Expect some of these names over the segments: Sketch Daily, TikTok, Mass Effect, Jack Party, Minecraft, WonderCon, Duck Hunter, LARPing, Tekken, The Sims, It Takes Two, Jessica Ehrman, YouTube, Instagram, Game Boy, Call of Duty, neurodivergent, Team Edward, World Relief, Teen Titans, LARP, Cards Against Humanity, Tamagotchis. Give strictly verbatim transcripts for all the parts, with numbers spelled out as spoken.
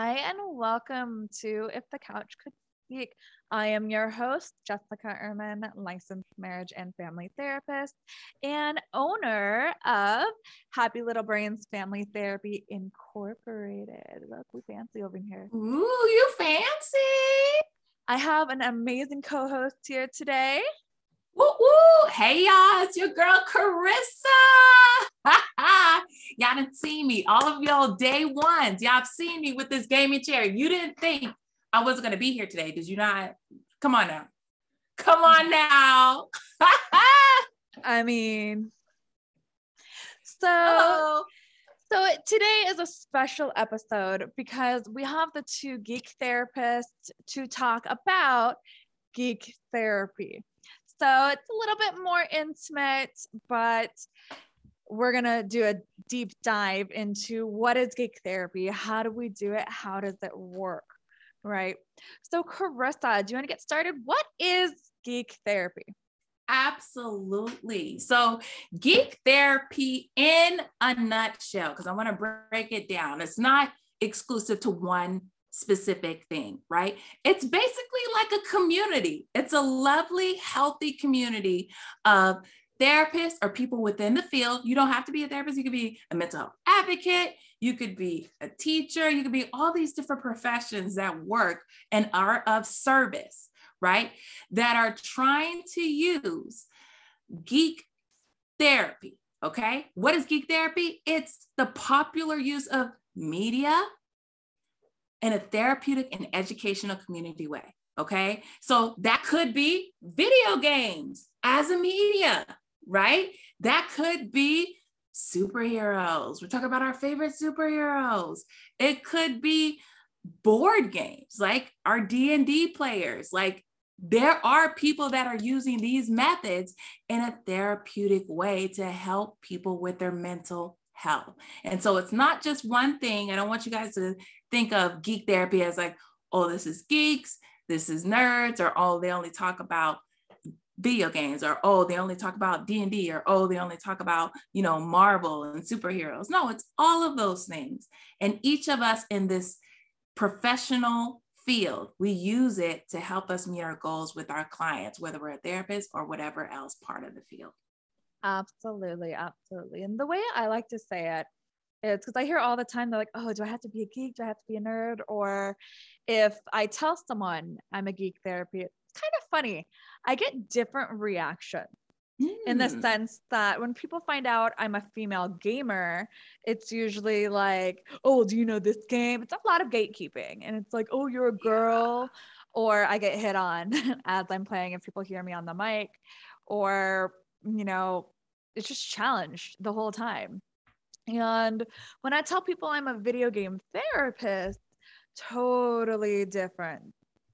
Hi, and welcome to If the Couch Could Speak. I am your host, Jessica Ehrman, licensed marriage and family therapist and owner of Happy Little Brains Family Therapy Incorporated. Look, we fancy over here. Ooh, you fancy! I have an amazing co-host here today. Woo woo! Hey y'all, it's your girl Carissa. Y'all didn't see me. All of y'all day ones. Y'all have seen me with this gaming chair. You didn't think I wasn't gonna be here today, did you not? Come on now. Come on now. I mean, so hello. So today is a special episode because we have the two geek therapists to talk about geek therapy. So it's a little bit more intimate, but we're going to do a deep dive into what is geek therapy? How do we do it? How does it work? Right? So Carissa, do you want to get started? What is geek therapy? Absolutely. So geek therapy in a nutshell, because I want to break it down. It's not exclusive to one specific thing, right? It's basically like a community. It's a lovely, healthy community of therapists or people within the field. You don't have to be a therapist. You could be a mental health advocate. You could be a teacher. You could be all these different professions that work and are of service, right? That are trying to use geek therapy, okay? What is geek therapy? It's the popular use of media in a therapeutic and educational community way, okay? So that could be video games as a media, right? That could be superheroes. We're talking about our favorite superheroes. It could be board games, like our D and D players. Like, there are people that are using these methods in a therapeutic way to help people with their mental health. And so it's not just one thing. I don't want you guys to think of geek therapy as like, oh, this is geeks, this is nerds, or oh, they only talk about video games, or oh, they only talk about D and D, or oh, they only talk about, you know, Marvel and superheroes. No, it's all of those things. And each of us in this professional field, we use it to help us meet our goals with our clients, whether we're a therapist or whatever else part of the field. Absolutely, absolutely. And the way I like to say it, it's because I hear all the time, they're like, oh, do I have to be a geek? Do I have to be a nerd? Or if I tell someone I'm a geek therapy, it's kind of funny. I get different reactions mm. in the sense that when people find out I'm a female gamer, it's usually like, oh, do you know this game? It's a lot of gatekeeping. And it's like, oh, you're a girl. Yeah. Or I get hit on as I'm playing and people hear me on the mic. Or, you know, it's just challenged the whole time. And when I tell people I'm a video game therapist, totally different,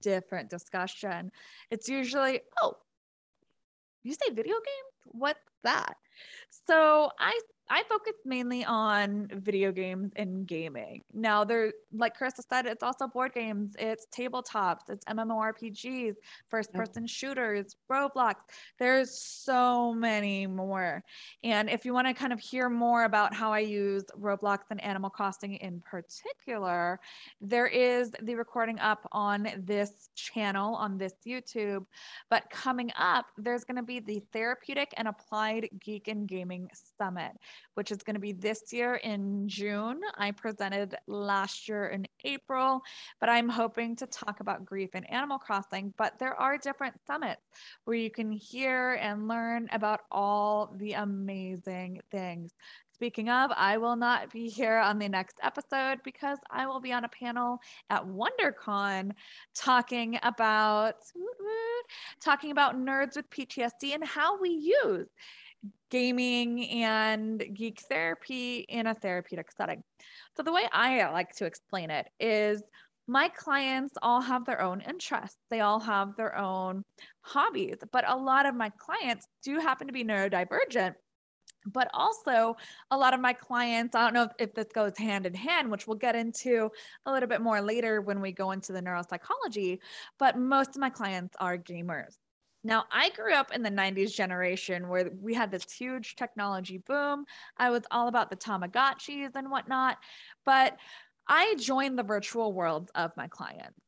different discussion. It's usually, oh, you say video games? What's that? So I I focus mainly on video games and gaming. Now, they're, like Carissa said, it's also board games, it's tabletops, it's M M O R P Gs, first-person shooters, Roblox. There's so many more. And if you want to kind of hear more about how I use Roblox and Animal Crossing in particular, there is the recording up on this channel, on this YouTube. But coming up, there's going to be the Therapeutic and Applied Geek and Gaming Summit, which is going to be this year in June. I presented last year in April, but I'm hoping to talk about grief and Animal Crossing. But there are different summits where you can hear and learn about all the amazing things. Speaking of, I will not be here on the next episode because I will be on a panel at WonderCon talking about, talking about nerds with P T S D and how we use gaming and geek therapy in a therapeutic setting. So the way I like to explain it is my clients all have their own interests. They all have their own hobbies, but a lot of my clients do happen to be neurodivergent, but also a lot of my clients, I don't know if this goes hand in hand, which we'll get into a little bit more later when we go into the neuropsychology, but most of my clients are gamers. Now, I grew up in the nineties generation where we had this huge technology boom. I was all about the Tamagotchis and whatnot, but I join the virtual worlds of my clients.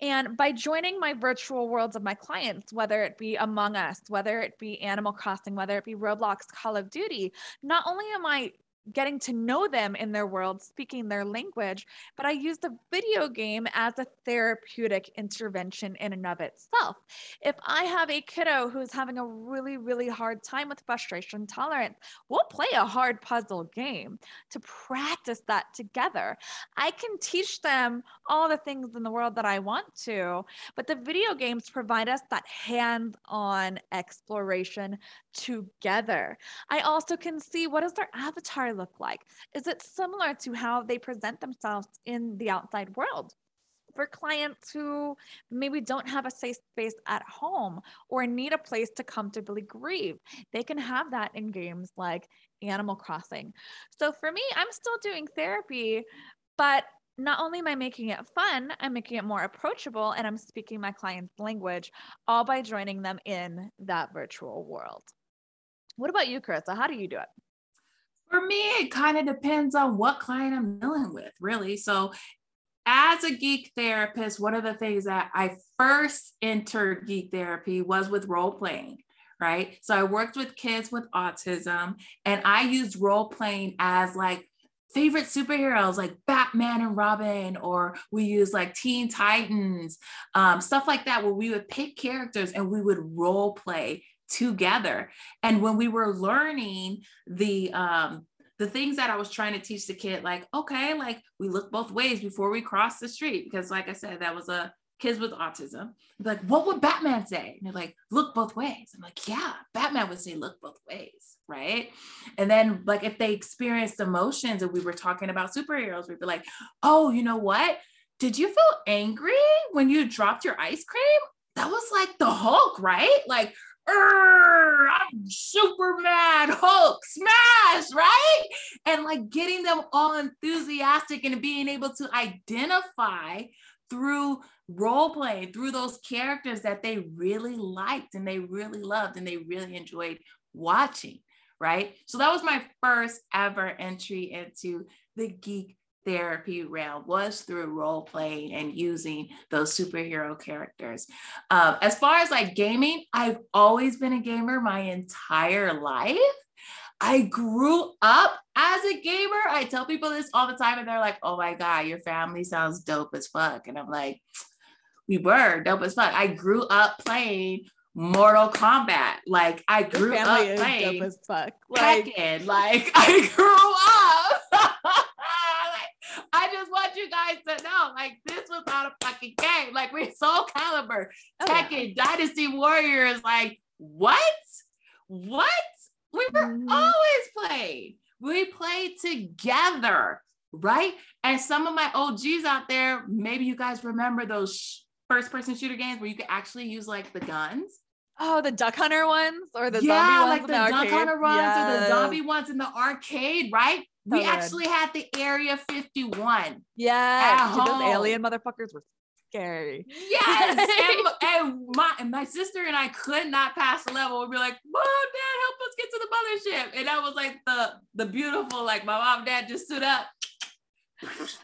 And by joining my virtual worlds of my clients, whether it be Among Us, whether it be Animal Crossing, whether it be Roblox, Call of Duty, not only am I getting to know them in their world, speaking their language, but I use the video game as a therapeutic intervention in and of itself. If I have a kiddo who's having a really, really hard time with frustration tolerance, we'll play a hard puzzle game to practice that together. I can teach them all the things in the world that I want to, but the video games provide us that hands-on exploration together. I also can see, what is their avatar look like? Is it similar to how they present themselves in the outside world? For clients who maybe don't have a safe space at home or need a place to comfortably grieve, they can have that in games like Animal Crossing. So for me, I'm still doing therapy, but not only am I making it fun, I'm making it more approachable, and I'm speaking my client's language, all by joining them in that virtual world. What about you, Carissa? How do you do it? For me, it kind of depends on what client I'm dealing with, really. So as a geek therapist, one of the things that I first entered geek therapy was with role playing, right? So I worked with kids with autism, and I used role playing as like favorite superheroes like Batman and Robin, or we use like Teen Titans, um, stuff like that, where we would pick characters and we would role play together. And when we were learning the um the things that I was trying to teach the kid, like, okay, like we look both ways before we cross the street, because like I said, that was a kids with autism. Like, what would Batman say? And they're like, look both ways. I'm like, yeah, Batman would say look both ways, right? And then like if they experienced emotions and we were talking about superheroes, we'd be like, oh, you know what? Did you feel angry when you dropped your ice cream? That was like the Hulk, right? Like, I'm super mad, Hulk smash, right? And like getting them all enthusiastic and being able to identify through role playing, through those characters that they really liked and they really loved and they really enjoyed watching, right? So that was my first ever entry into the geek therapy realm, was through role playing and using those superhero characters. Um, as far as like gaming, I've always been a gamer my entire life. I grew up as a gamer. I tell people this all the time, and they're like, oh my God, your family sounds dope as fuck. And I'm like, we were dope as fuck. I grew up playing Mortal Kombat. Like I grew up playing dope as fuck. Like, Tekken. Like I grew up. I just want you guys to know, like, this was not a fucking game. Like, we're Soul Calibur, Tekken, oh, yeah. Dynasty Warriors. Like, what? What? We were mm-hmm. always playing. We played together, right? And some of my O Gs out there, maybe you guys remember those sh- first-person shooter games where you could actually use, like, the guns. Oh, the Duck Hunter ones or the yeah, zombie like ones the in the Duck arcade. Hunter ones yes. or the zombie ones in the arcade, right? So we good. actually had the Area fifty-one. Yeah, those alien motherfuckers were scary. Yes, and, and my and my sister and I could not pass the level. We'd be like, "Mom, Dad, help us get to the mothership!" And I was like, the the beautiful, like my mom, Dad just stood up. Let's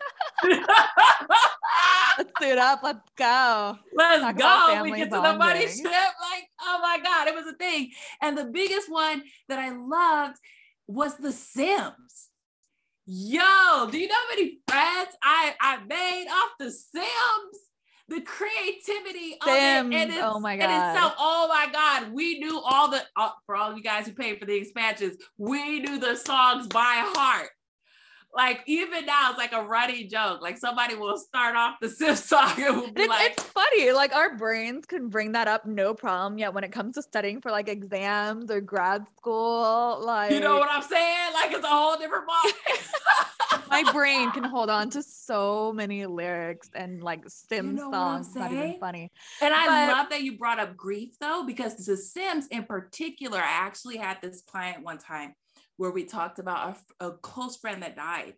suit up. Let's go. Let's Talk go. We get to bonding. the mothership. Like, oh my God, it was a thing. And the biggest one that I loved was The Sims. Yo, do you know how many friends I, I made off The Sims? The creativity Sims. of it. And it's, oh my God. And it's so, oh my God. We knew all the, uh, for all you guys who paid for the expansions, we knew the songs by heart. Like even now, it's like a running joke. Like somebody will start off the Sims song. And we'll be it's, like, it's funny. Like our brains can bring that up, no problem. Yet when it comes to studying for like exams or grad school, like you know what I'm saying? Like it's a whole different ball. My brain can hold on to so many lyrics and like Sims you know songs. It's not even funny. And I but, love that you brought up grief though, because The Sims in particular, I actually had this client one time where we talked about a, a close friend that died.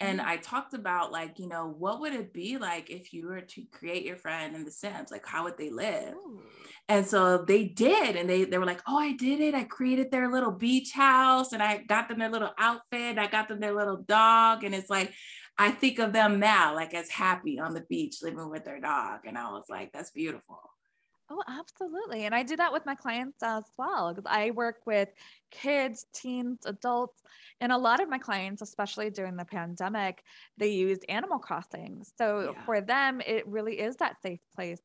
And I talked about like, you know, what would it be like if you were to create your friend in The Sims? Like, how would they live? Ooh. And so they did. And they, they were like, oh, I did it. I created their little beach house and I got them their little outfit. I got them their little dog. And it's like, I think of them now, like as happy on the beach, living with their dog. And I was like, that's beautiful. Oh, absolutely. And I do that with my clients as well, because I work with kids, teens, adults, and a lot of my clients, especially during the pandemic, they used Animal Crossing. So yeah. for them, it really is that safe place.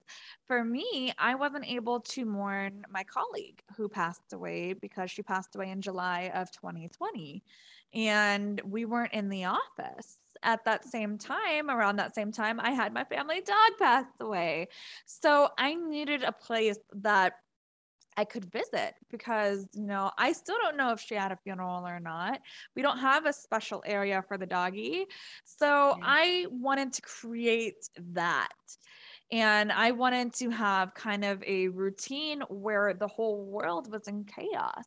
For me, I wasn't able to mourn my colleague who passed away because she passed away in July of twenty twenty. And we weren't in the office. At that same time, around that same time, I had my family dog pass away. So I needed a place that I could visit because, you know, I still don't know if she had a funeral or not. We don't have a special area for the doggy. So yeah. I wanted to create that. And I wanted to have kind of a routine where the whole world was in chaos.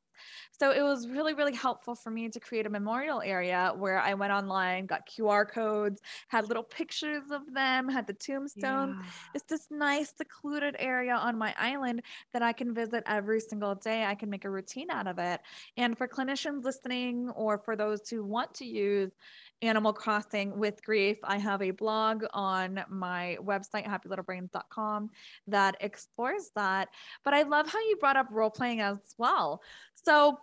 So it was really, really helpful for me to create a memorial area where I went online, got Q R codes, had little pictures of them, had the tombstones. Yeah. It's this nice secluded area on my island that I can visit every single day. I can make a routine out of it. And for clinicians listening or for those who want to use Animal Crossing with grief, I have a blog on my website, happy little brains dot com, that explores that. But I love how you brought up role-playing as well. So,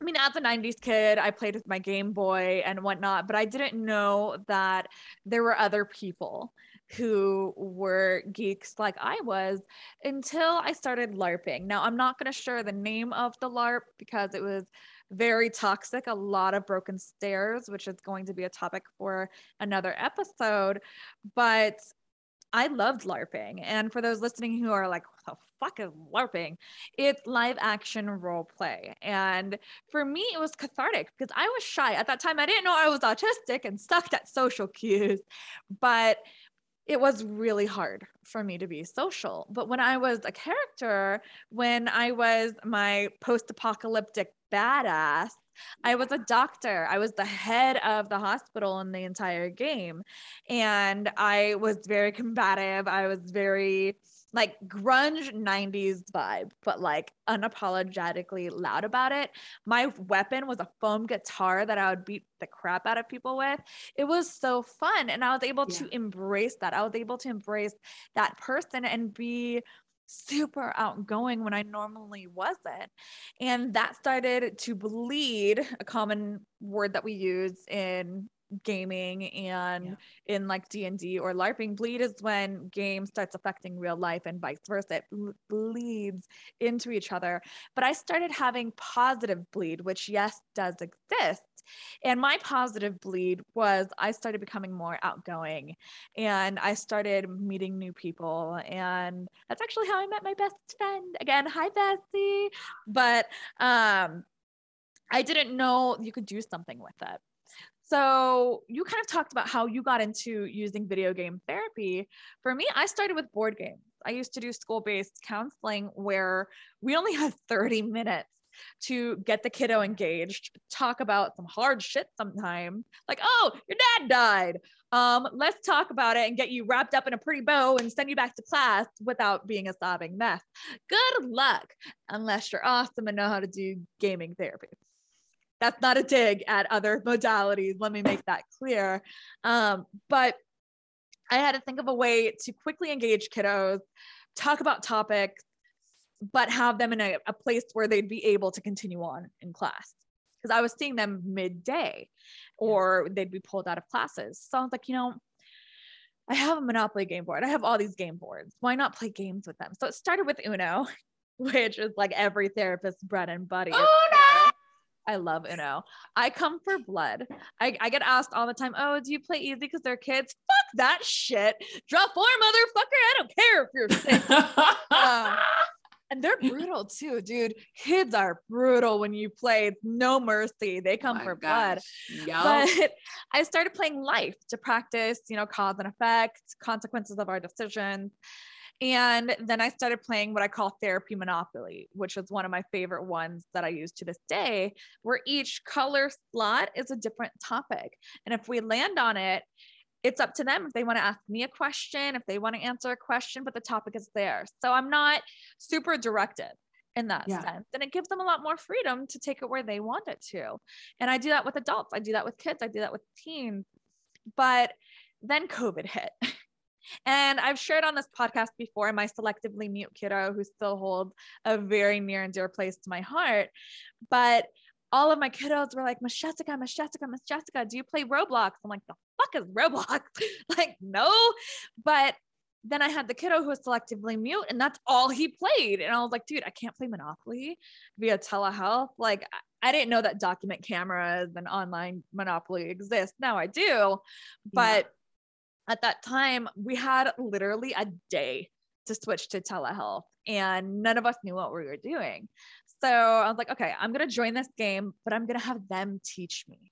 I mean, as a nineties kid, I played with my Game Boy and whatnot, but I didn't know that there were other people who were geeks like I was until I started LARPing. Now, I'm not going to share the name of the LARP because it was very toxic, a lot of broken stairs, which is going to be a topic for another episode. But I loved LARPing. And for those listening who are like, what the fuck is LARPing? It's live action role play. And for me, it was cathartic because I was shy. At that time, I didn't know I was autistic and sucked at social cues. But it was really hard for me to be social. But when I was a character, when I was my post-apocalyptic badass, I was a doctor. I was the head of the hospital in the entire game. And I was very combative. I was very like grunge nineties vibe, but like unapologetically loud about it. My weapon was a foam guitar that I would beat the crap out of people with. It was so fun. And I was able yeah. to embrace that. I was able to embrace that person and be super outgoing when I normally wasn't. And that started to bleed, a common word that we use in gaming and yeah. in like D and D or LARPing. Bleed is when game starts affecting real life and vice versa. It bl- bleeds into each other. But I started having positive bleed, which yes, does exist. And my positive bleed was I started becoming more outgoing and I started meeting new people. And that's actually how I met my best friend. Again, hi, Bessie. But um, I didn't know you could do something with it. So you kind of talked about how you got into using video game therapy. For me, I started with board games. I used to do school-based counseling where we only had thirty minutes to get the kiddo engaged, talk about some hard shit sometime. Like, oh, your dad died. Um, let's talk about it and get you wrapped up in a pretty bow and send you back to class without being a sobbing mess. Good luck, unless you're awesome and know how to do gaming therapy. That's not a dig at other modalities. Let me make that clear. Um, but I had to think of a way to quickly engage kiddos, talk about topics, but have them in a, a place where they'd be able to continue on in class. Because I was seeing them midday or they'd be pulled out of classes. So I was like, you know, I have a Monopoly game board. I have all these game boards. Why not play games with them? So it started with Uno, which is like every therapist's bread and butter. Uno! I love Uno. I come for blood. I, I get asked all the time, oh, do you play easy because they're kids? Fuck that shit. Draw four, motherfucker. I don't care if you're sick. um, And they're brutal too, dude. Kids are brutal when you play. No mercy. They come oh for gosh. blood. Yo. But I started playing life to practice, you know, cause and effect, consequences of our decisions. And then I started playing what I call therapy Monopoly, which is one of my favorite ones that I use to this day, where each color slot is a different topic. And if we land on it, it's up to them if they want to ask me a question, if they want to answer a question, but the topic is there. So I'm not super directive in that yeah. sense. And it gives them a lot more freedom to take it where they want it to. And I do that with adults. I do that with kids. I do that with teens. But then COVID hit. And I've shared on this podcast before my selectively mute kiddo who still holds a very near and dear place to my heart. But all of my kiddos were like, Miss Jessica, Miss Jessica, Miss Jessica, do you play Roblox? I'm like, the fuck is Roblox? Like, no. But then I had the kiddo who was selectively mute and that's all he played. And I was like, dude, I can't play Monopoly via telehealth. Like, I didn't know that document cameras and online Monopoly exist. Now I do. But yeah. At that time, we had literally a day to switch to telehealth and none of us knew what we were doing. So I was like, okay, I'm going to join this game, but I'm going to have them teach me.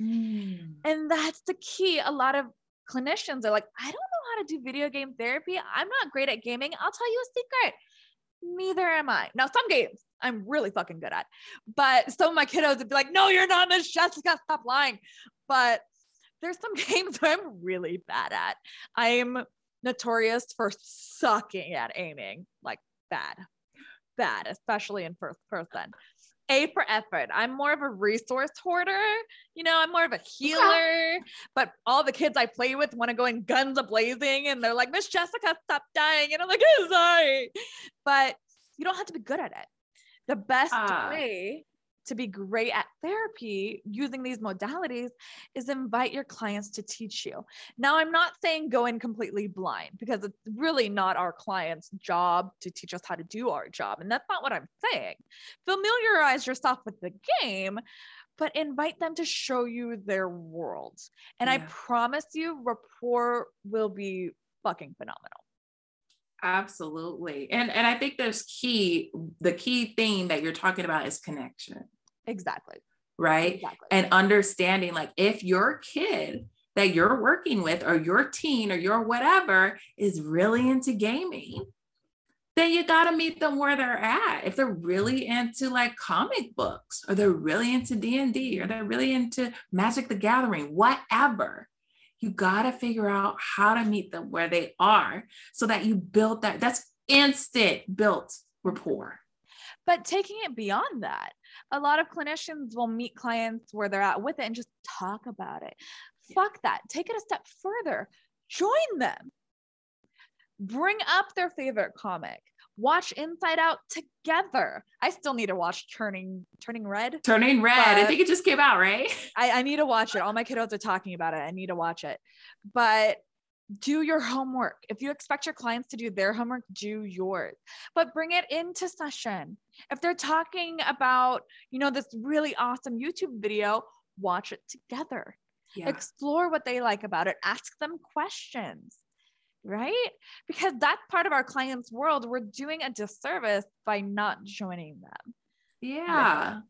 Mm. And that's the key. A lot of clinicians are like, I don't know how to do video game therapy. I'm not great at gaming. I'll tell you a secret. Neither am I. Now, some games I'm really fucking good at, but some of my kiddos would be like, no, you're not, Miss Jessica, stop lying. But there's some games I'm really bad at. I am notorious for sucking at aiming, like bad. bad, especially in first person. A for effort. I'm more of a resource hoarder. You know, I'm more of a healer, but all the kids I play with want to go in guns a-blazing and they're like, Miss Jessica, stop dying. And I'm like, oh, sorry. But you don't have to be good at it. The best uh, way to be great at therapy using these modalities is invite your clients to teach you. Now, I'm not saying go in completely blind because it's really not our client's job to teach us how to do our job. And that's not what I'm saying. Familiarize yourself with the game, but invite them to show you their world. And yeah. I promise you, rapport will be fucking phenomenal. Absolutely. And and I think there's key, the key thing that you're talking about is connection. Exactly. Right. Exactly. And understanding, like, if your kid that you're working with or your teen or your whatever is really into gaming, then you got to meet them where they're at. If they're really into like comic books or they're really into D and D or they're really into Magic the Gathering, whatever. You got to figure out how to meet them where they are so that you build that. That's instant built rapport. But taking it beyond that, a lot of clinicians will meet clients where they're at with it and just talk about it. Yeah. Fuck that. Take it a step further. Join them. Bring up their favorite comic. Watch Inside Out together. I still need to watch Turning Turning Red. Turning Red. I think it just came out, right? I, I need to watch it. All my kiddos are talking about it. I need to watch it. But do your homework. If you expect your clients to do their homework, do yours. But bring it into session. If they're talking about, you know, this really awesome YouTube video, watch it together. Yeah. Explore what they like about it. Ask them questions. Right? Because that's part of our client's world. We're doing a disservice by not joining them. Yeah.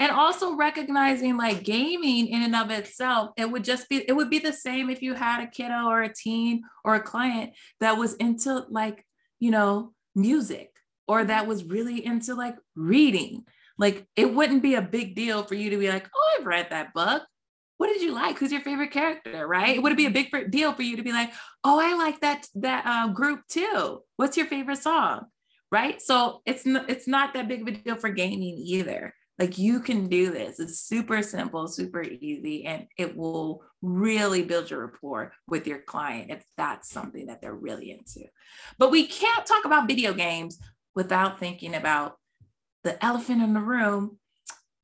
And also recognizing like gaming in and of itself, it would just be, it would be the same if you had a kiddo or a teen or a client that was into like, you know, music or that was really into like reading. Like it wouldn't be a big deal for you to be like, oh, I've read that book. What did you like? Who's your favorite character, right? It would be a big deal for you to be like, oh, I like that that uh, group too. What's your favorite song, right? So it's, n- it's not that big of a deal for gaming either. Like you can do this. It's super simple, super easy, and it will really build your rapport with your client if that's something that they're really into. But we can't talk about video games without thinking about the elephant in the room,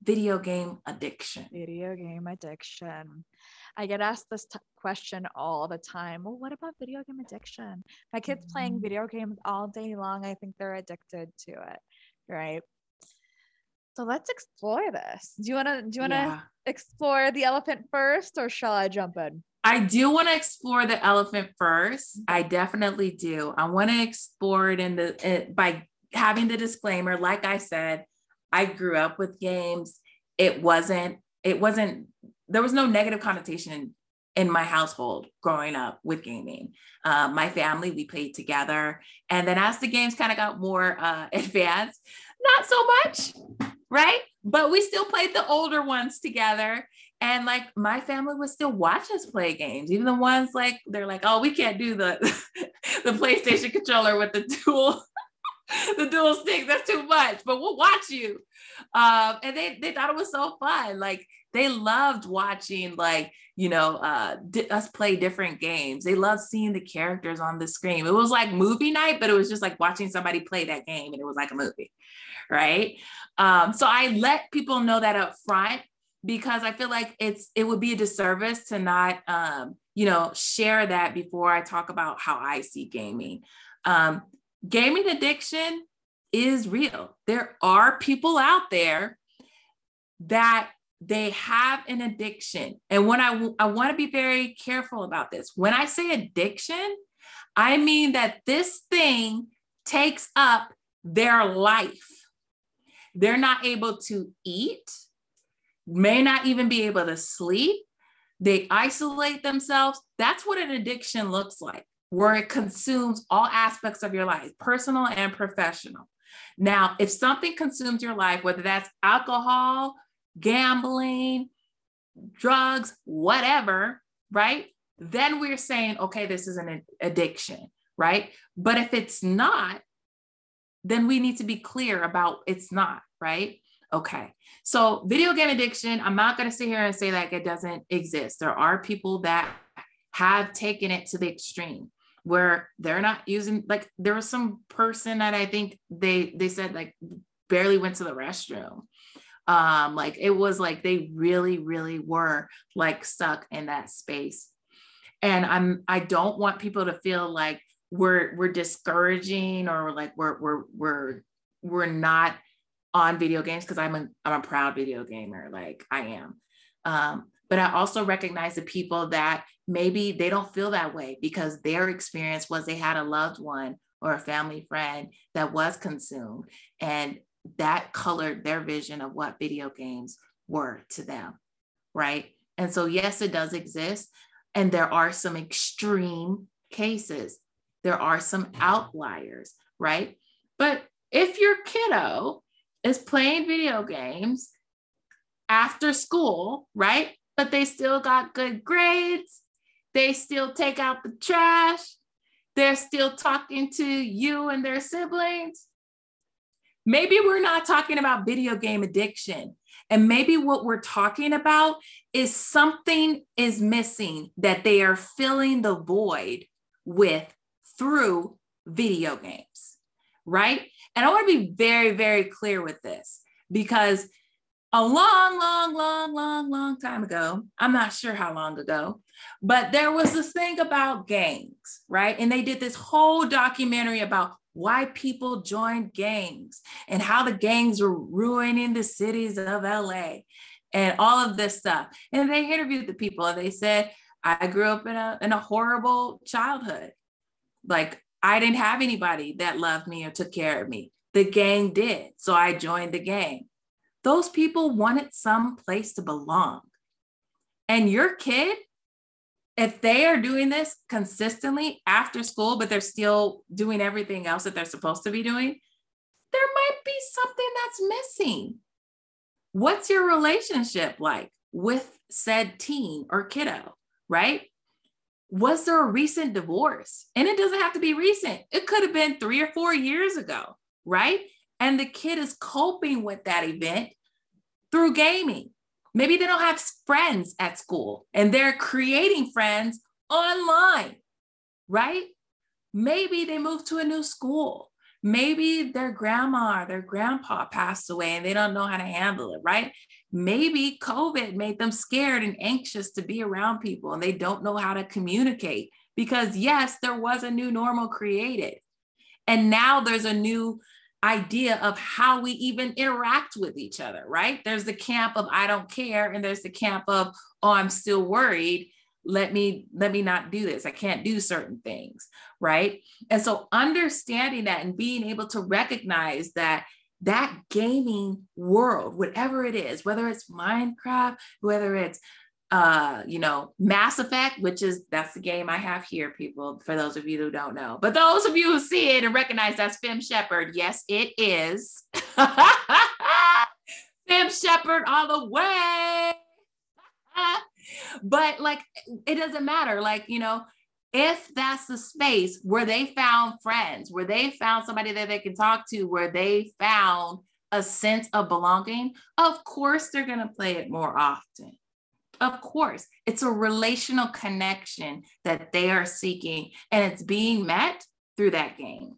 video game addiction. Video game addiction. I get asked this t- question all the time. Well, what about video game addiction? My kid's mm-hmm. playing video games all day long. I think they're addicted to it, right? So let's explore this. Do you want to do you want to yeah. explore the elephant first, or shall I jump in? I do want to explore the elephant first. I definitely do. I want to explore it in the it, by having the disclaimer, like I said. I grew up with games. It wasn't, it wasn't, there was no negative connotation in, in my household growing up with gaming. Uh, my family, we played together. And then as the games kind of got more uh, advanced, not so much, right? But we still played the older ones together. And like my family would still watch us play games. Even the ones like, they're like, oh, we can't do the, the PlayStation controller with the dual the dual stick, that's too much, but we'll watch you. Um, and they, they thought it was so fun. Like, they loved watching, like, you know, uh, di- us play different games. They loved seeing the characters on the screen. It was like movie night, but it was just like watching somebody play that game, and it was like a movie, right? Um, so I let people know that up front, because I feel like it's it would be a disservice to not, um, you know, share that before I talk about how I see gaming. Um, gaming addiction is real. There are people out there that they have an addiction. And when I, I want to be very careful about this. When I say addiction, I mean that this thing takes up their life. They're not able to eat, may not even be able to sleep. They isolate themselves. That's what an addiction looks like, where it consumes all aspects of your life, personal and professional. Now, if something consumes your life, whether that's alcohol, gambling, drugs, whatever, right? Then we're saying, okay, this is an addiction, right? But if it's not, then we need to be clear about it's not, right? Okay. So video game addiction, I'm not going to sit here and say like it doesn't exist. There are people that have taken it to the extreme where they're not using, like there was some person that I think they, they said like barely went to the restroom. Um, like it was like, they really, really were like stuck in that space. And I'm, I don't want people to feel like we're, we're discouraging or like we're, we're, we're, we're not on video games, because I'm a, I'm a proud video gamer, like I am. Um, but I also recognize the people that maybe they don't feel that way because their experience was they had a loved one or a family friend that was consumed, and that colored their vision of what video games were to them, right? And so yes, it does exist, and there are some extreme cases. There are some outliers, right? But if your kiddo is playing video games after school, right? But they still got good grades. They still take out the trash. They're still talking to you and their siblings. Maybe we're not talking about video game addiction. And maybe what we're talking about is something is missing that they are filling the void with through video games, right? And I want to be very, very clear with this, because a long, long, long, long, long time ago, I'm not sure how long ago, but there was this thing about gangs, right? And they did this whole documentary about why people joined gangs and how the gangs were ruining the cities of L A and all of this stuff. And they interviewed the people and they said, I grew up in a, in a horrible childhood. Like, I didn't have anybody that loved me or took care of me. The gang did. So I joined the gang. Those people wanted some place to belong. And your kid, if they are doing this consistently after school, but they're still doing everything else that they're supposed to be doing, there might be something that's missing. What's your relationship like with said teen or kiddo, right? Was there a recent divorce? And it doesn't have to be recent. It could have been three or four years ago, right? And the kid is coping with that event through gaming. Maybe they don't have friends at school and they're creating friends online, right? Maybe they moved to a new school. Maybe their grandma or their grandpa passed away and they don't know how to handle it, right? Maybe COVID made them scared and anxious to be around people and they don't know how to communicate, because yes, there was a new normal created. And now there's a new idea of how we even interact with each other, right? There's the camp of I don't care, and there's the camp of, oh, I'm still worried. Let me, let me not do this. I can't do certain things, right? And so understanding that and being able to recognize that that gaming world, whatever it is, whether it's Minecraft, whether it's, uh, you know, Mass Effect, which is, that's the game I have here, people, for those of you who don't know, but those of you who see it and recognize that's Femme Shepherd. Yes, it is. Femme Shepherd all the way. But like, it doesn't matter. Like, you know, if that's the space where they found friends, where they found somebody that they can talk to, where they found a sense of belonging, of course they're going to play it more often. Of course, it's a relational connection that they are seeking, and it's being met through that game.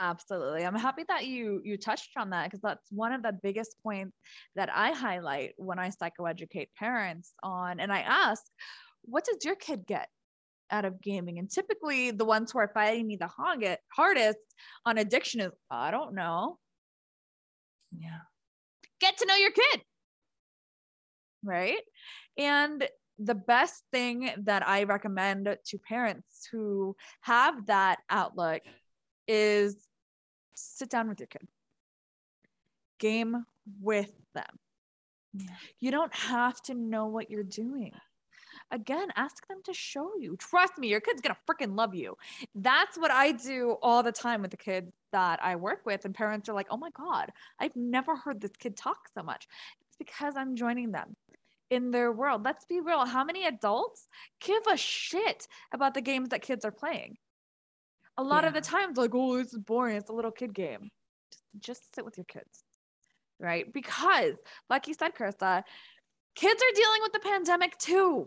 Absolutely. I'm happy that you you touched on that, because that's one of the biggest points that I highlight when I psychoeducate parents on. And I ask, what does your kid get out of gaming? And typically the ones who are fighting me the hardest on addiction is, I don't know. Yeah. Get to know your kid. Right. And the best thing that I recommend to parents who have that outlook is sit down with your kid, game with them. Yeah. You don't have to know what you're doing. Again, ask them to show you. Trust me, your kid's going to freaking love you. That's what I do all the time with the kids that I work with. And parents are like, oh my God, I've never heard this kid talk so much. It's because I'm joining them in their world. Let's be real. How many adults give a shit about the games that kids are playing? A lot yeah. of the times, like, oh, this is boring. It's a little kid game. Just, just sit with your kids, right? Because, like you said, Carissa, kids are dealing with the pandemic too.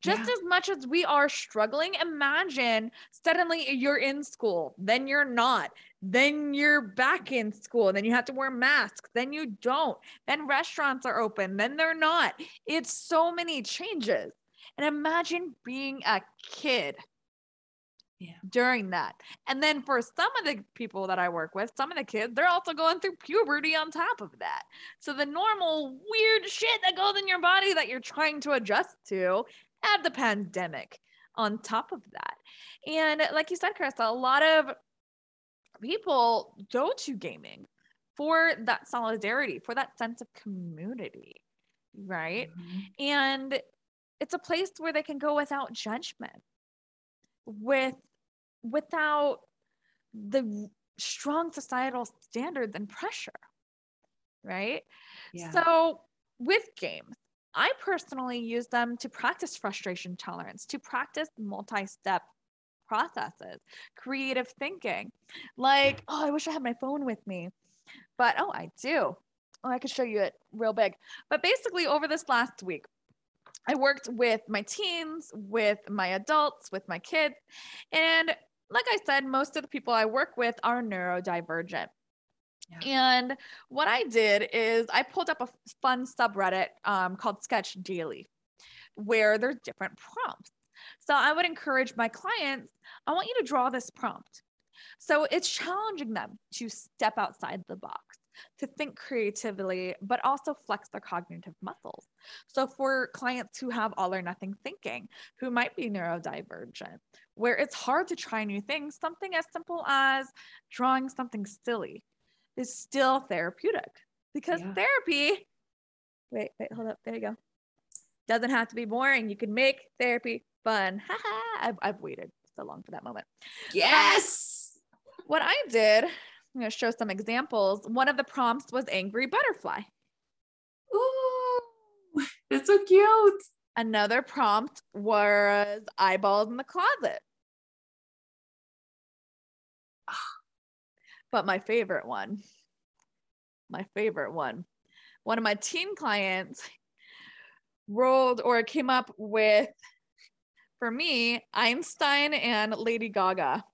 Just yeah. as much as we are struggling, imagine suddenly you're in school, then you're not, then you're back in school, then you have to wear masks, then you don't, then restaurants are open, then they're not. It's so many changes. And imagine being a kid yeah. during that. And then for some of the people that I work with, some of the kids, they're also going through puberty on top of that. So the normal weird shit that goes in your body that you're trying to adjust to, add the pandemic on top of that. And like you said, Carissa, a lot of people go to gaming for that solidarity, for that sense of community, right? Mm-hmm. And it's a place where they can go without judgment, with without the strong societal standards and pressure, right? Yeah. So with games, I personally use them to practice frustration tolerance, to practice multi-step processes, creative thinking. Like, oh, I wish I had my phone with me, but oh, I do. Oh, I could show you it real big. But basically, over this last week, I worked with my teens, with my adults, with my kids. And like I said, most of the people I work with are neurodivergent. Yeah. And what I did is I pulled up a fun subreddit um, called Sketch Daily, where there's different prompts. So I would encourage my clients, I want you to draw this prompt. So it's challenging them to step outside the box, to think creatively, but also flex their cognitive muscles. So for clients who have all or nothing thinking, who might be neurodivergent, where it's hard to try new things, something as simple as drawing something silly is still therapeutic, because yeah. therapy, wait, wait, hold up. There you go. Doesn't have to be boring. You can make therapy fun. Ha ha. I've, I've waited so long for that moment. Yes. Um, what I did, I'm going to show some examples. One of the prompts was angry butterfly. Ooh, it's so cute. Another prompt was eyeballs in the closet. But my favorite one, my favorite one, one of my teen clients rolled or came up with, for me, Einstein and Lady Gaga.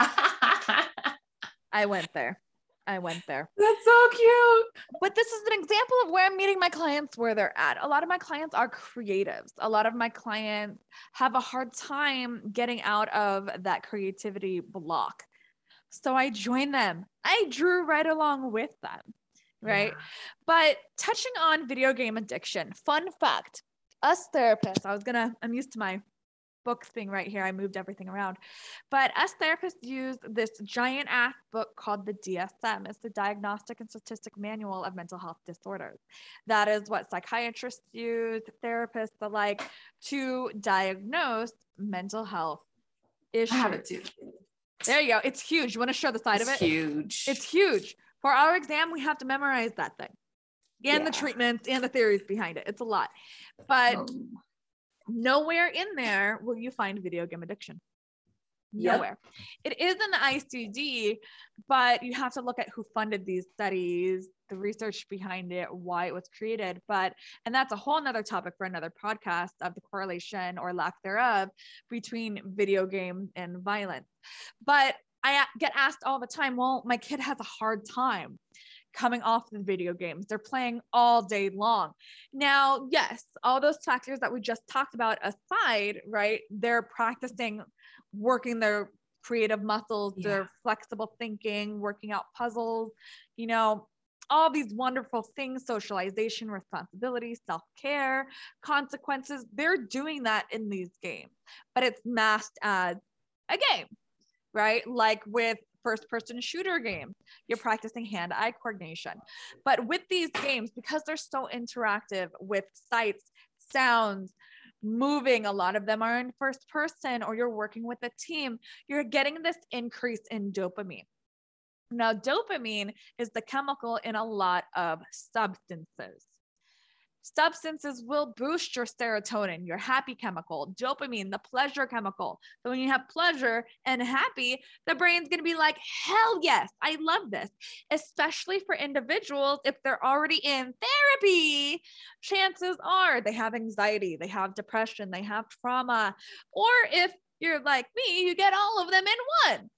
I went there. I went there. That's so cute. But this is an example of where I'm meeting my clients where they're at. A lot of my clients are creatives. A lot of my clients have a hard time getting out of that creativity block. So I joined them. I drew right along with them, right? Yeah. But touching on video game addiction, fun fact, us therapists, I was going to, I'm used to my book thing right here. I moved everything around. But us therapists use this giant ass book called the D S M. It's the Diagnostic and Statistic Manual of Mental Health Disorders. That is what psychiatrists use, therapists alike, to diagnose mental health issues. I have it too. There you go. It's huge. You want to show the side it's of it? Huge. It's huge. For our exam, we have to memorize that thing. and yeah. the treatments and the theories behind it. It's a lot, but oh. nowhere in there will you find video game addiction. Nowhere. Yep. It is in the I C D, but you have to look at who funded these studies, the research behind it, why it was created. But, and that's a whole nother topic for another podcast, of the correlation or lack thereof between video game and violence. But I get asked all the time, well, my kid has a hard time coming off the video games. They're playing all day long. Now, yes, all those factors that we just talked about aside, right? They're practicing working their creative muscles, yeah. their flexible thinking, working out puzzles, you know, all these wonderful things, socialization, responsibility, self-care, consequences. They're doing that in these games, but it's masked as a game, right? Like with first-person shooter game, you're practicing hand-eye coordination. But with these games, because they're so interactive with sights, sounds, moving, a lot of them are in first person, or you're working with a team, you're getting this increase in dopamine. Now, dopamine is the chemical in a lot of substances. Substances will boost your serotonin, your happy chemical, dopamine, the pleasure chemical. So when you have pleasure and happy, the brain's going to be like, hell yes, I love this. Especially for individuals, if they're already in therapy, chances are they have anxiety, they have depression, they have trauma, or if you're like me, you get all of them in one.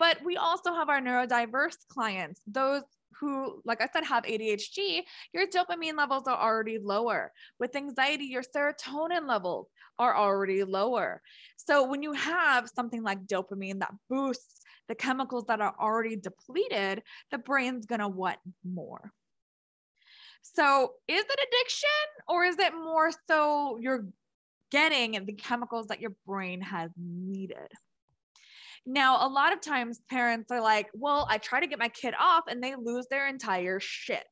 But we also have our neurodiverse clients, those who, like I said, have A D H D, your dopamine levels are already lower. With anxiety, your serotonin levels are already lower. So when you have something like dopamine that boosts the chemicals that are already depleted, the brain's gonna want more. So is it addiction, or is it more so you're getting the chemicals that your brain has needed? Now, a lot of times parents are like, well, I try to get my kid off and they lose their entire shit.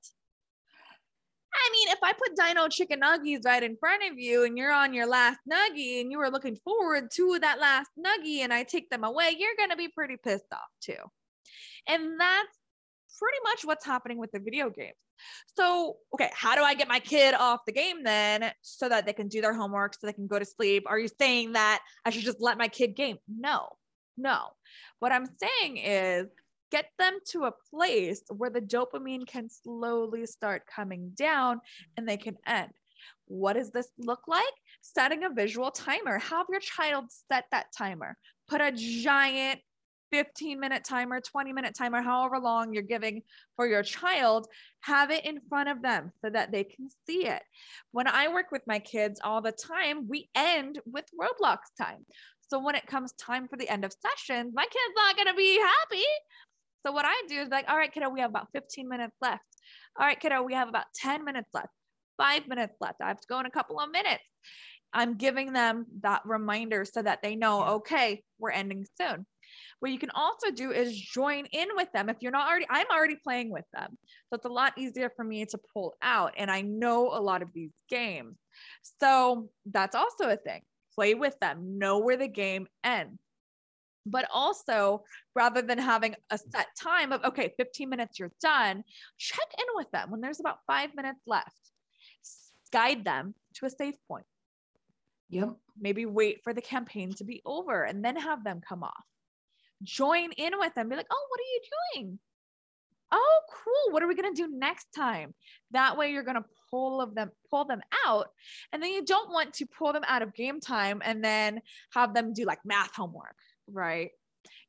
I mean, if I put dino chicken nuggies right in front of you and you're on your last nuggie and you were looking forward to that last nuggie and I take them away, you're going to be pretty pissed off too. And that's pretty much what's happening with the video games. So, okay, how do I get my kid off the game then so that they can do their homework, so they can go to sleep? Are you saying that I should just let my kid game? No. No, what I'm saying is get them to a place where the dopamine can slowly start coming down and they can end. What does this look like? Setting a visual timer. Have your child set that timer. Put a giant fifteen minute timer, twenty minute timer, however long you're giving for your child, have it in front of them so that they can see it. When I work with my kids all the time, we end with Roblox time. So when it comes time for the end of sessions, my kid's not going to be happy. So what I do is like, all right, kiddo, we have about fifteen minutes left. All right, kiddo, we have about ten minutes left, five minutes left. I have to go in a couple of minutes. I'm giving them that reminder so that they know, okay, we're ending soon. What you can also do is join in with them. If you're not already, I'm already playing with them. So it's a lot easier for me to pull out. And I know a lot of these games. So that's also a thing. Play with them, know where the game ends. But also, rather than having a set time of, okay, fifteen minutes, you're done, check in with them when there's about five minutes left. Guide them to a safe point. Yep. Maybe wait for the campaign to be over and then have them come off. Join in with them. Be like, oh, what are you doing? Oh, cool. What are we going to do next time? That way you're going to pull of them, pull them out. And then you don't want to pull them out of game time and then have them do like math homework, right?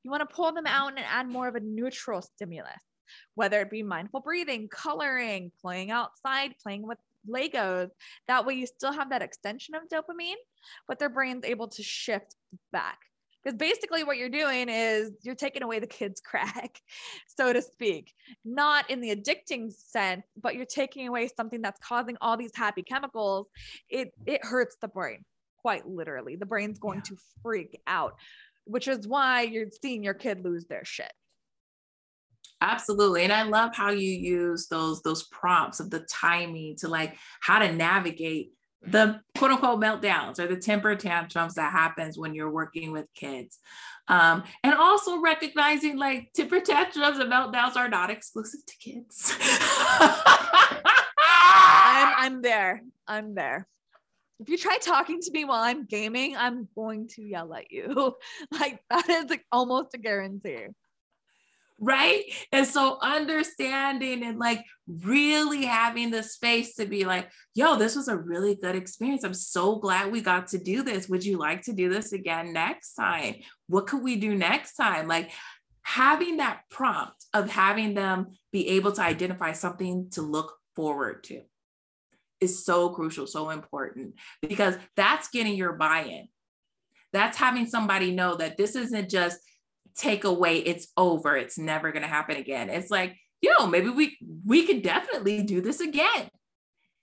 You want to pull them out and add more of a neutral stimulus, whether it be mindful breathing, coloring, playing outside, playing with Legos. That way you still have that extension of dopamine, but their brain's able to shift back. Because basically what you're doing is you're taking away the kid's crack, so to speak, not in the addicting sense, but you're taking away something that's causing all these happy chemicals. It, it hurts the brain, quite literally. The brain's going yeah. to freak out, which is why you're seeing your kid lose their shit. Absolutely. And I love how you use those, those prompts of the timing to like how to navigate the quote unquote meltdowns or the temper tantrums that happens when you're working with kids. Um, and also recognizing like temper tantrums and meltdowns are not exclusive to kids. there. I'm there. If you try talking to me while I'm gaming, I'm going to yell at you. Like, that is like almost a guarantee. Right? And so understanding and like really having the space to be like, yo, this was a really good experience. I'm so glad we got to do this. Would you like to do this again next time? What could we do next time? Like having that prompt of having them be able to identify something to look forward to is so crucial, so important, because that's getting your buy-in. That's having somebody know that this isn't just take away, it's over, it's never going to happen again. It's like, yo, maybe we we can definitely do this again.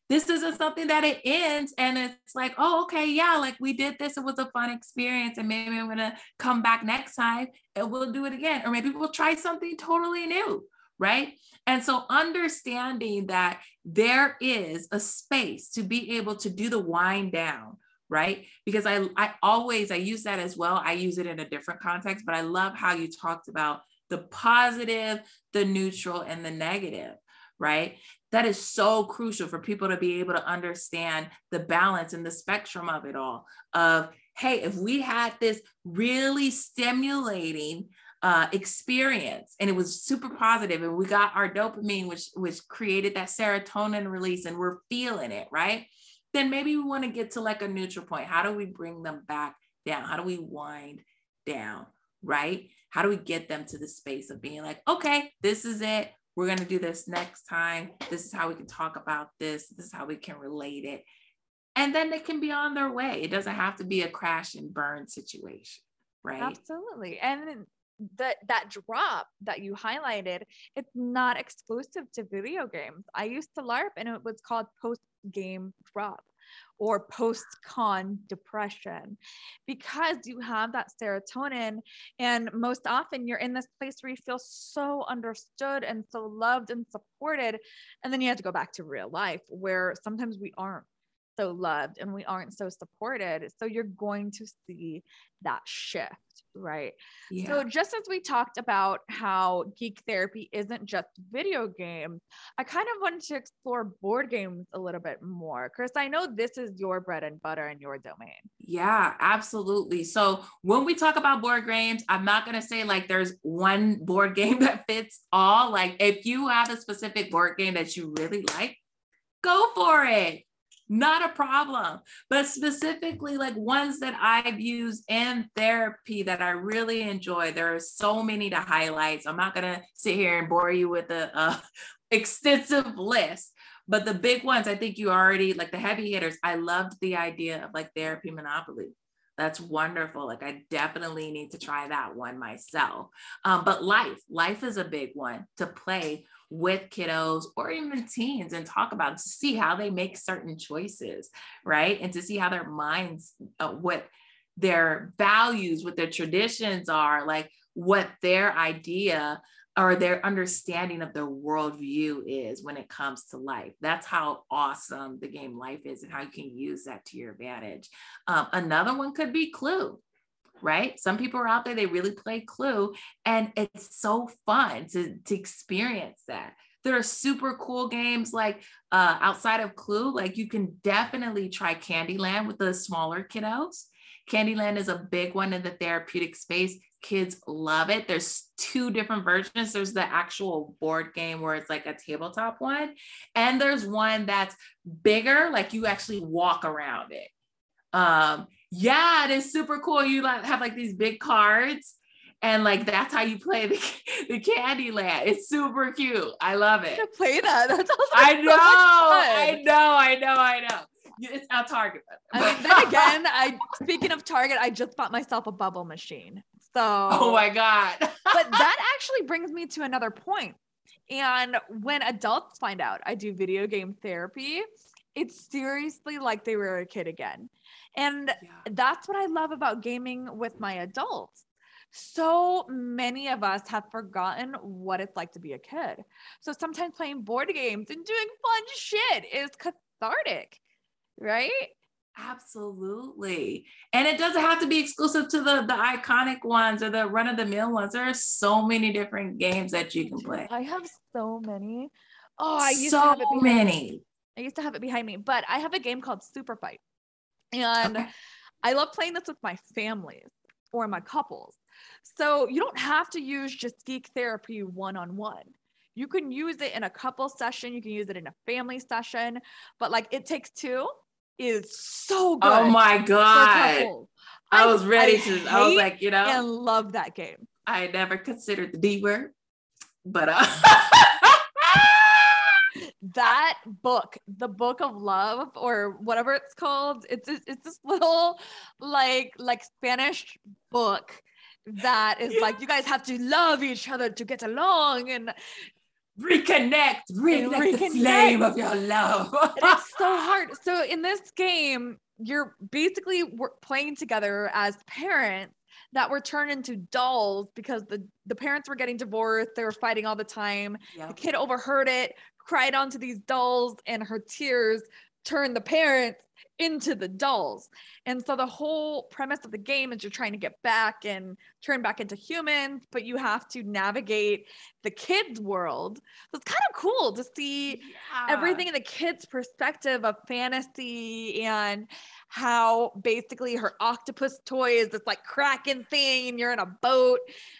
This isn't something that it ends and it's like, oh, okay, yeah, like we did this, it was a fun experience, and maybe I'm gonna come back next time and we'll do it again, or maybe we'll try something totally new, right? And so understanding that there is a space to be able to do the wind down, right? Because I, I always, I use that as well. I use it in a different context, but I love how you talked about the positive, the neutral, and the negative, right? That is so crucial for people to be able to understand the balance and the spectrum of it all of, hey, if we had this really stimulating uh, experience and it was super positive and we got our dopamine, which, which created that serotonin release and we're feeling it, right? Then maybe we want to get to like a neutral point. How do we bring them back down? How do we wind down, right? How do we get them to the space of being like, okay, this is it. We're going to do this next time. This is how we can talk about this. This is how we can relate it. And then they can be on their way. It doesn't have to be a crash and burn situation, right? Absolutely. And that that drop that you highlighted, it's not exclusive to video games. I used to LARP and it was called post-game drop or post-con depression, because you have that serotonin and most often you're in this place where you feel so understood and so loved and supported, and then you have to go back to real life where sometimes we aren't so loved and we aren't so supported, so you're going to see that shift, right? Yeah. So just as we talked about how geek therapy isn't just video games, I kind of wanted to explore board games a little bit more. Chris, I know this is your bread and butter and your domain. Yeah, absolutely. So when we talk about board games, I'm not going to say like there's one board game that fits all. Like if you have a specific board game that you really like, go for it. Not a problem, but specifically like ones that I've used in therapy that I really enjoy. There are so many to highlight. So I'm not going to sit here and bore you with a, a extensive list, but the big ones, I think you already like the heavy hitters. I loved the idea of like therapy Monopoly. That's wonderful. Like I definitely need to try that one myself. Um, but life, life is a big one to play with kiddos or even teens and talk about, to see how they make certain choices, right? And to see how their minds, uh, what their values, what their traditions are, like what their idea or their understanding of their worldview is when it comes to life. That's how awesome the game Life is and how you can use that to your advantage. Um, another one could be Clue. Right? Some people are out there, they really play Clue and it's so fun to, to experience that. There are super cool games like uh, outside of Clue, like you can definitely try Candyland with the smaller kiddos. Candyland is a big one in the therapeutic space. Kids love it. There's two different versions. There's the actual board game where it's like a tabletop one. And there's one that's bigger, like you actually walk around it. Um, yeah, it is super cool. You like have like these big cards and like, that's how you play the, the candy land. It's super cute. I love it. I play that. That sounds like I know, so I know, I know, I know. It's our Target. I mean, then again, I, speaking of Target, I just bought myself a bubble machine. So, oh my God. But that actually brings me to another point. And when adults find out I do video game therapy, it's seriously like they were a kid again. And yeah. That's what I love about gaming with my adults. So many of us have forgotten what it's like to be a kid. So sometimes playing board games and doing fun shit is cathartic, right? Absolutely. And it doesn't have to be exclusive to the, the iconic ones or the run-of-the-mill ones. There are so many different games that you can play. I have so many. Oh, I used so to have it many. I used to have it behind me, but I have a game called Super Fight. And okay. I love playing this with my families or my couples. So you don't have to use just Geek Therapy one-on-one. You can use it in a couple session. You can use it in a family session, but like It Takes Two is so good. Oh my God. I, I was ready I to, I was like, you know, I love that game. I never considered the D word, but uh, that book, the Book of Love or whatever it's called, it's it's this little like like Spanish book that is yeah. like you guys have to love each other to get along and reconnect, reconnect the flame of your love. It's so hard. So in this game, you're basically playing together as parents that were turned into dolls because the the parents were getting divorced. They were fighting all the time. Yep. The kid overheard it, cried onto these dolls, and her tears turned the parents into the dolls. And so the whole premise of the game is you're trying to get back and turn back into humans, but you have to navigate the kids' world. So it's kind of cool to see yeah. everything in the kids' perspective of fantasy and how basically her octopus toy is this like kraken thing and you're in a boat.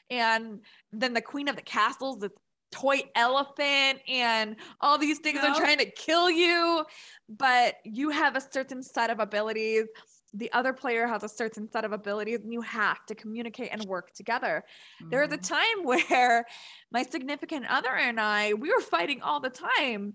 And then the queen of the castles, this toy elephant, and all these things no. are trying to kill you, but you have a certain set of abilities, the other player has a certain set of abilities, and you have to communicate and work together. Mm-hmm. There was a time where my significant other and I, we were fighting all the time,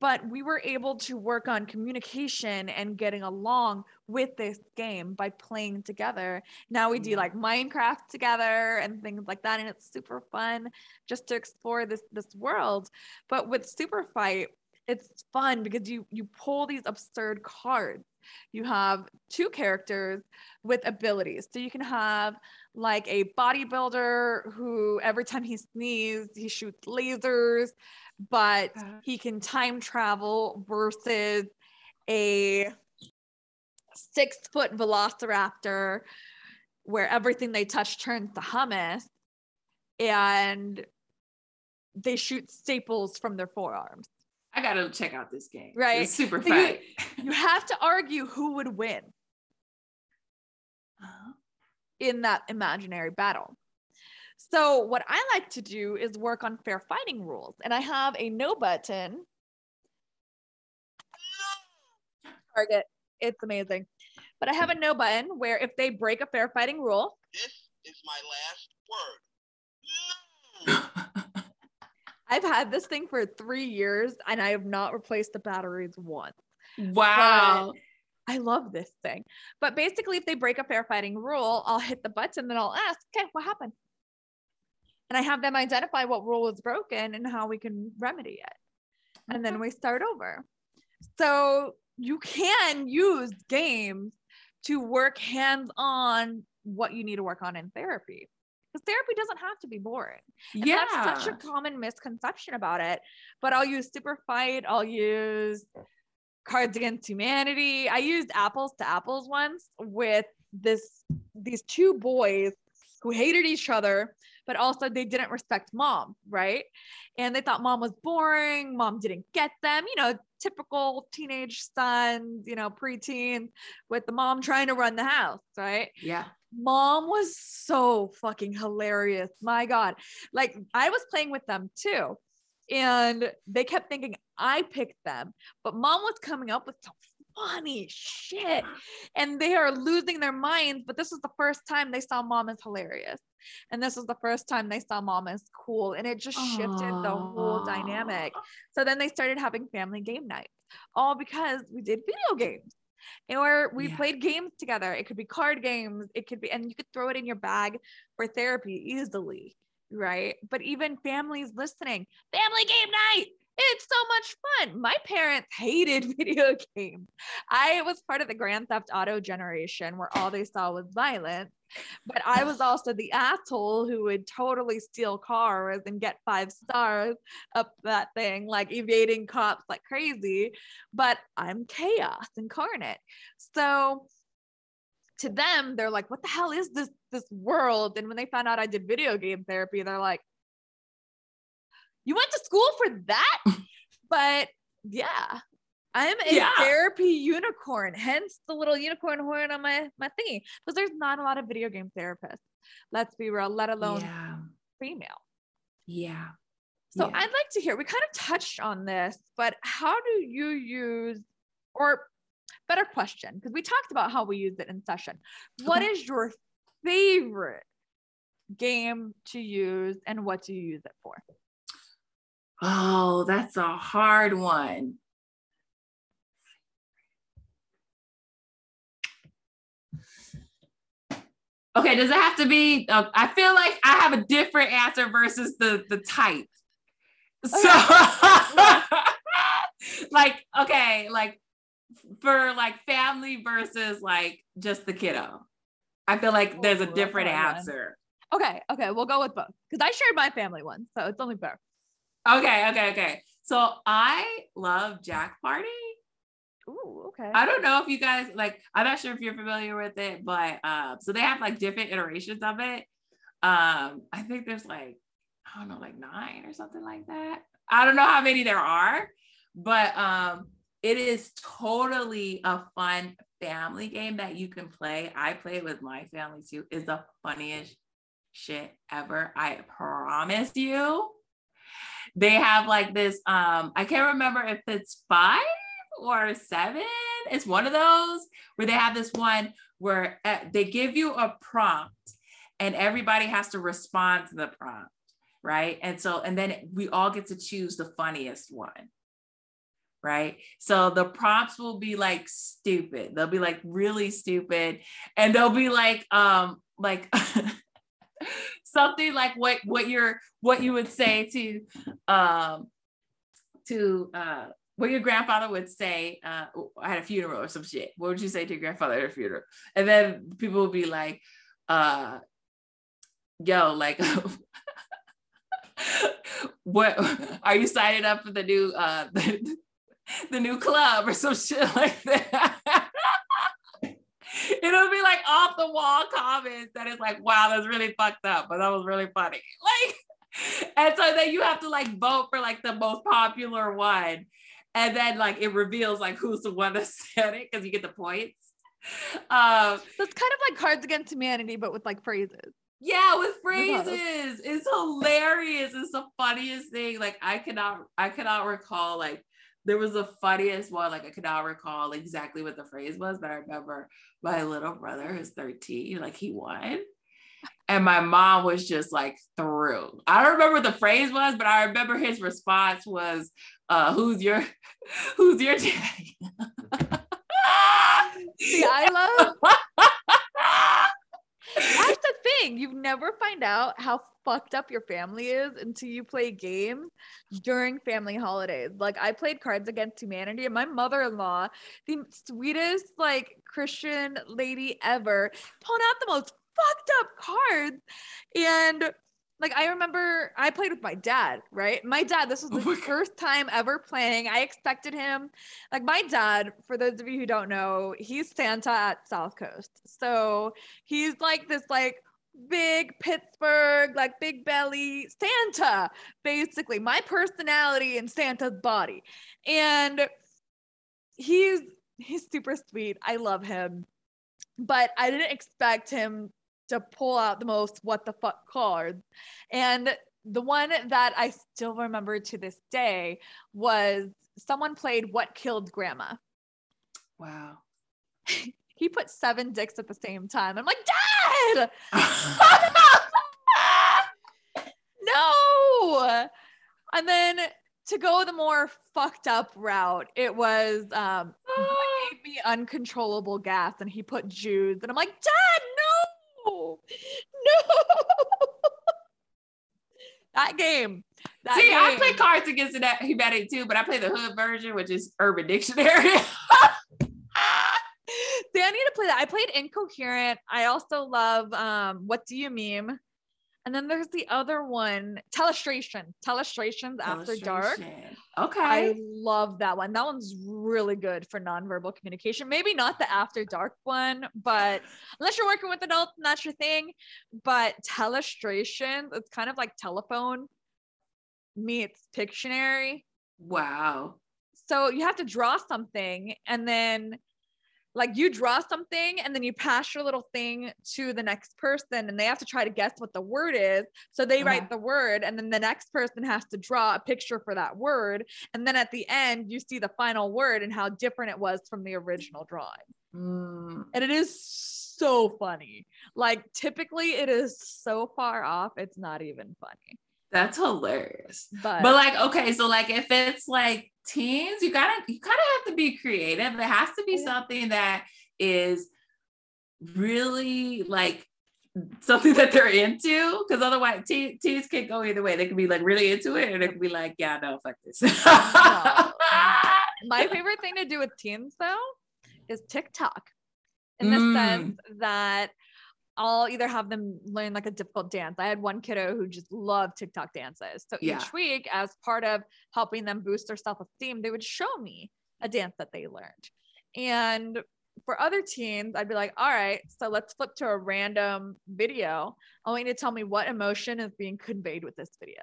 but we were able to work on communication and getting along with this game by playing together. Now we do like Minecraft together and things like that, and it's super fun just to explore this this world. But with Super Fight, it's fun because you you pull these absurd cards. You have two characters with abilities. So you can have like a bodybuilder who every time he sneezes, he shoots lasers, but he can time travel, versus a six foot velociraptor where everything they touch turns to hummus and they shoot staples from their forearms. I gotta check out this game. Right. It's Super so Fight. You, you have to argue who would win uh-huh. in that imaginary battle. So what I like to do is work on fair fighting rules. And I have a no button. Target. It's amazing. But I have a no button where if they break a fair fighting rule. This is my last word. No. I've had this thing for three years and I have not replaced the batteries once. Wow. But I love this thing. But basically if they break a fair fighting rule, I'll hit the button and I'll ask, okay, what happened? And I have them identify what rule was broken and how we can remedy it. And then we start over. So you can use games to work hands on what you need to work on in therapy. Because therapy doesn't have to be boring. And yeah. That's such a common misconception about it. But I'll use Super Fight. I'll use Cards Against Humanity. I used Apples to Apples once with this these two boys who hated each other, but also they didn't respect mom, right? And they thought mom was boring. Mom didn't get them. You know, typical teenage sons, you know, preteens with the mom trying to run the house, right? Yeah. Mom was so fucking hilarious. My God. Like I was playing with them too. And they kept thinking I picked them, but mom was coming up with some funny shit and they are losing their minds. But this was the first time they saw mom as hilarious. And this was the first time they saw mom as cool. And it just shifted Aww. The whole dynamic. So then they started having family game nights, all because we did video games. Or we yeah. played games together. It could be card games. It could be, and you could throw it in your bag for therapy easily, right? But even families listening, family game night. It's so much fun. My parents hated video games. I was part of the Grand Theft Auto generation where all they saw was violence. But I was also the asshole who would totally steal cars and get five stars up that thing, like evading cops like crazy. But I'm chaos incarnate. So to them, they're like, what the hell is this, this world? And when they found out I did video game therapy, they're like, you went to school for that? But yeah, I'm a yeah. therapy unicorn, hence the little unicorn horn on my, my thingy. Because there's not a lot of video game therapists, let's be real, let alone yeah. female. Yeah. So yeah. I'd like to hear, we kind of touched on this, but how do you use, or better question, because we talked about how we use it in session. What okay. is your favorite game to use and what do you use it for? Oh, that's a hard one. Okay, does it have to be, uh, I feel like I have a different answer versus the, the type. Okay. So, like, okay, like for like family versus like just the kiddo. I feel like there's a different answer. Okay, okay, we'll go with both. Because I shared my family one, so it's only fair. Okay, okay, okay. So I love Jack Party. Ooh, okay. I don't know if you guys, like, I'm not sure if you're familiar with it, but uh, so they have like different iterations of it. Um, I think there's like, I don't know, like nine or something like that. I don't know how many there are, but um, it is totally a fun family game that you can play. I play it with my family too. It's the funniest shit ever. I promise you. They have like this, um, I can't remember if it's five or seven. It's one of those where they have this one where uh, they give you a prompt and everybody has to respond to the prompt, right? And so, and then we all get to choose the funniest one, right? So the prompts will be like stupid. They'll be like really stupid. And they'll be like, um, like, something like what what you're what you would say to um to uh what your grandfather would say uh at a funeral or some shit. What would you say to your grandfather at a funeral? And then people would be like, uh yo, like what are you signing up for the new uh the, the new club or some shit like that? It'll be like off the wall comments that is like, wow, that's really fucked up, but that was really funny. Like, and so then you have to like vote for like the most popular one. And then like, it reveals like who's the one that said it because you get the points. Um, so it's kind of like Cards Against Humanity, but with like phrases. Yeah, with phrases. It's hilarious. It's the funniest thing. Like I cannot, I cannot recall, like, there was the funniest one, like I could not recall exactly what the phrase was, but I remember my little brother who's thirteen, like he won. And my mom was just like through. I don't remember what the phrase was, but I remember his response was, uh, who's your, who's your daddy? See, I love, that's the thing. You never find out how fucked up your family is until you play games during family holidays. Like I played Cards Against Humanity and my mother-in-law, the sweetest like Christian lady ever, pulled out the most fucked up cards. And like, I remember I played with my dad, right? My dad, this was the oh first time ever playing. I expected him, like my dad, for those of you who don't know, he's Santa at South Coast. So he's like this, like big Pittsburgh, like big belly Santa, basically my personality in Santa's body. And he's, he's super sweet. I love him, but I didn't expect him to pull out the most what the fuck cards. And the one that I still remember to this day was someone played What Killed Grandma. Wow. He put seven dicks at the same time. I'm like, Dad! No! And then to go the more fucked up route, it was, um, what gave me uncontrollable gas and he put Jews. And I'm like, Dad, no! No. That game. That See, game. I play Cards Against Humanity too, but I play the hood version, which is Urban Dictionary. See, I need to play that. I played Incoherent. I also love um, What Do You Meme? And then there's the other one, Telestration. Telestrations After Dark. Okay. I love that one. That one's really good for nonverbal communication. Maybe not the After Dark one, but unless you're working with adults and that's your thing. But Telestrations, it's kind of like telephone meets Pictionary. Wow. So you have to draw something, and then like you draw something and then you pass your little thing to the next person, and they have to try to guess what the word is. So they uh-huh. write the word, and then the next person has to draw a picture for that word. And then at the end, you see the final word and how different it was from the original drawing. Mm. And it is so funny. Like typically it is so far off, it's not even funny. That's hilarious. But, but like, okay, so like if it's like teens, you gotta you kind of have to be creative. It has to be yeah. something that is really like something that they're into, because otherwise te- teens can go either way. They can be like really into it, and it can be like, yeah, no, fuck this. No. My favorite thing to do with teens though is TikTok, in the mm. sense that I'll either have them learn like a difficult dance. I had one kiddo who just loved TikTok dances. So yeah. each week, as part of helping them boost their self-esteem, they would show me a dance that they learned. And for other teens, I'd be like, all right, so let's flip to a random video. I want you to tell me what emotion is being conveyed with this video.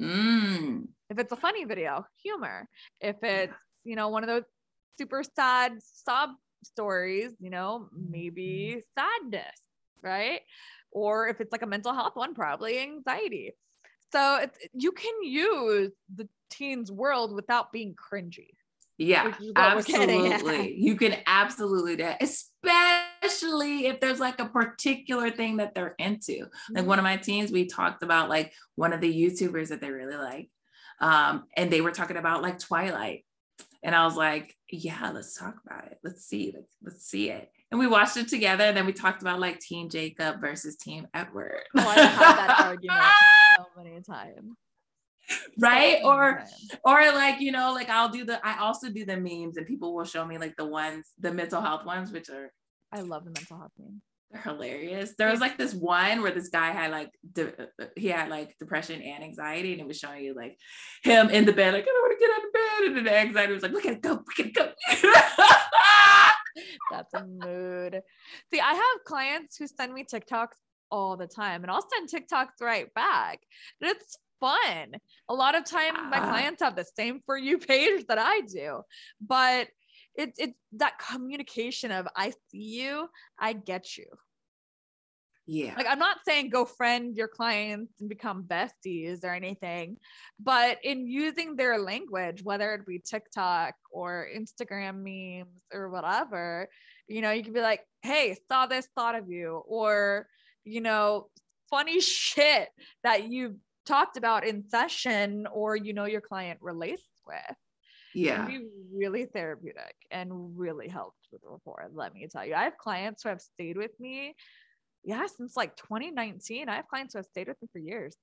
Mm. If it's a funny video, humor. If it's, you know, one of those super sad sob stories, you know, maybe sadness. Right? Or if it's like a mental health one, probably anxiety. So it's, you can use the teens world without being cringy. Yeah, absolutely. You can absolutely do that, especially if there's like a particular thing that they're into. Like mm-hmm. one of my teens, we talked about like one of the YouTubers that they really like. Um, and they were talking about like Twilight. And I was like, yeah, let's talk about it. Let's see, let's, let's see it. And we watched it together, and then we talked about like Team Jacob versus Team Edward. Oh, I had that argument so many times. Right? So or times. Or like, you know, like I'll do the, I also do the memes, and people will show me like the ones, the mental health ones, which are, I love the mental health memes. They're hilarious. There was like this one where this guy had like, de- he had like depression and anxiety, and it was showing you like him in the bed, like, I don't want to get out of bed. And then the anxiety was like, we gotta go, we gotta go. That's a mood. See, I have clients who send me TikToks all the time, and I'll send TikToks right back. It's fun. A lot of times my clients have the same For You page that I do, but it's it's that communication of I see you, I get you. Yeah. Like I'm not saying go friend your clients and become besties or anything, but in using their language, whether it be TikTok or Instagram memes or whatever, you know, you can be like, hey, saw this, thought of you, or, you know, funny shit that you've talked about in session or, you know, your client relates with. Yeah. It can be really therapeutic and really helped with rapport. Let me tell you, I have clients who have stayed with me. Yeah, since like twenty nineteen, I have clients who have stayed with me for years.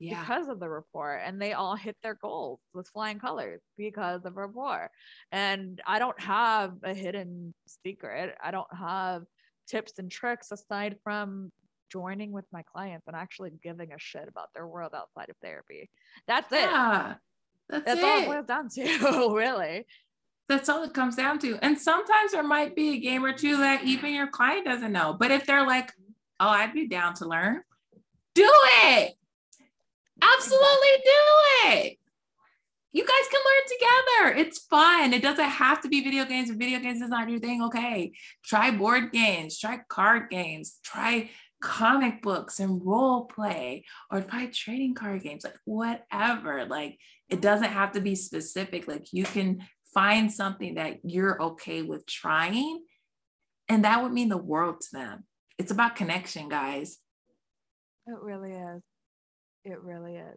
Yeah. Because of the rapport, and they all hit their goals with flying colors because of rapport. And I don't have a hidden secret. I don't have tips and tricks aside from joining with my clients and actually giving a shit about their world outside of therapy. That's yeah, it. That's, that's it. all it boils down to, really. That's all it comes down to. And sometimes there might be a game or two that even your client doesn't know. But if they're like, oh, I'd be down to learn, do it. Absolutely do it. You guys can learn together. It's fun. It doesn't have to be video games. If video games is not your thing, okay. Try board games. Try card games. Try comic books and role play, or try trading card games. Like whatever. Like it doesn't have to be specific. Like you can find something that you're okay with trying, and that would mean the world to them. It's about connection, guys. It really is. It really is.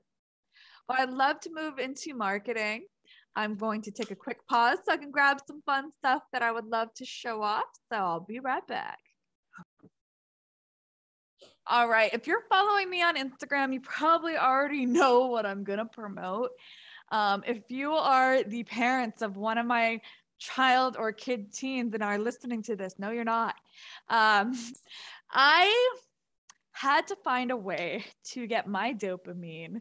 Well, I'd love to move into marketing. I'm going to take a quick pause so I can grab some fun stuff that I would love to show off. So I'll be right back. All right. If you're following me on Instagram, you probably already know what I'm going to promote. Um, if you are the parents of one of my child or kid teens and are listening to this, no, you're not. Um, I had to find a way to get my dopamine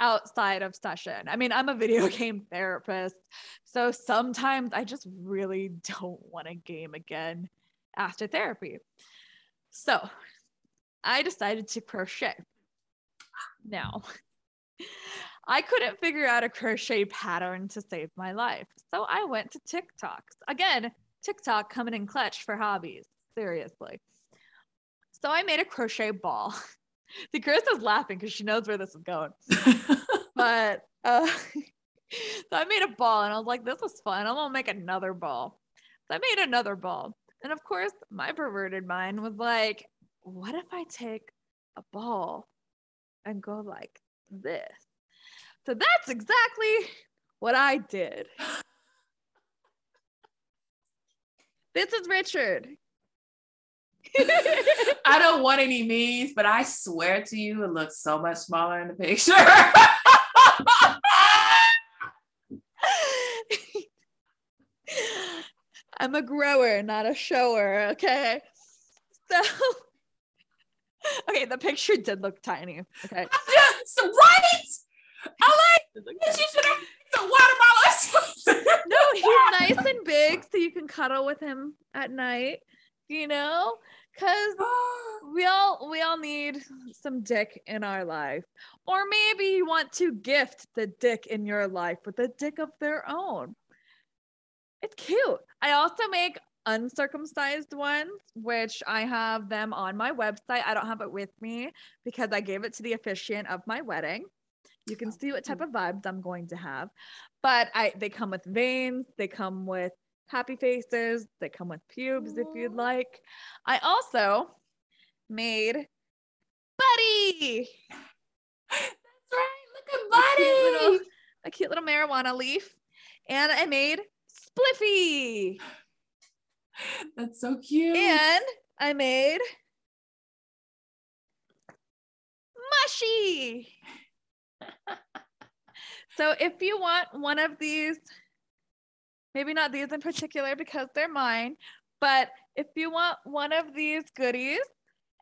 outside of session. I mean, I'm a video game therapist, so sometimes I just really don't want to game again after therapy. So I decided to crochet. Now, I couldn't figure out a crochet pattern to save my life, so I went to TikTok. Again, TikTok coming in clutch for hobbies, seriously. So I made a crochet ball. See, Carissa's laughing because she knows where this is going. But uh, so I made a ball and I was like, this was fun. I'm gonna make another ball. So I made another ball. And of course, my perverted mind was like, what if I take a ball and go like this? So that's exactly what I did. This is Richard. I don't want any memes, but I swear to you, it looks so much smaller in the picture. I'm a grower, not a shower, okay? So, okay, the picture did look tiny, okay? Yes, right? I like, you should have the watermelon. No, he's nice and big, so you can cuddle with him at night, you know? Because we all we all need some dick in our life. Or maybe you want to gift the dick in your life with a dick of their own. It's cute. I also make uncircumcised ones, which I have them on my website. I don't have it with me because I gave it to the officiant of my wedding. You can see what type of vibes I'm going to have. But I they come with veins. They come with happy faces. They come with pubes if you'd like. I also made Buddy. That's right. Look at Buddy. A cute little, a cute little marijuana leaf. And I made Spliffy. That's so cute. And I made Mushy. So if you want one of these, maybe not these in particular because they're mine, but if you want one of these goodies,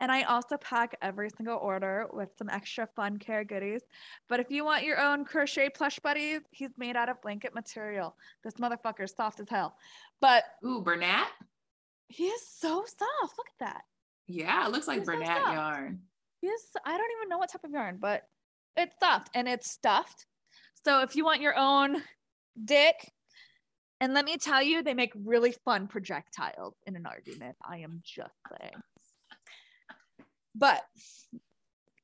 and I also pack every single order with some extra fun care goodies. But if you want your own crochet plush buddies, he's made out of blanket material. This motherfucker's soft as hell. But ooh, Bernat? He is so soft. Look at that. Yeah, it looks like Bernat so yarn. He is, I don't even know what type of yarn, but it's soft and it's stuffed. So if you want your own dick, and let me tell you, they make really fun projectiles in an argument. I am just saying. But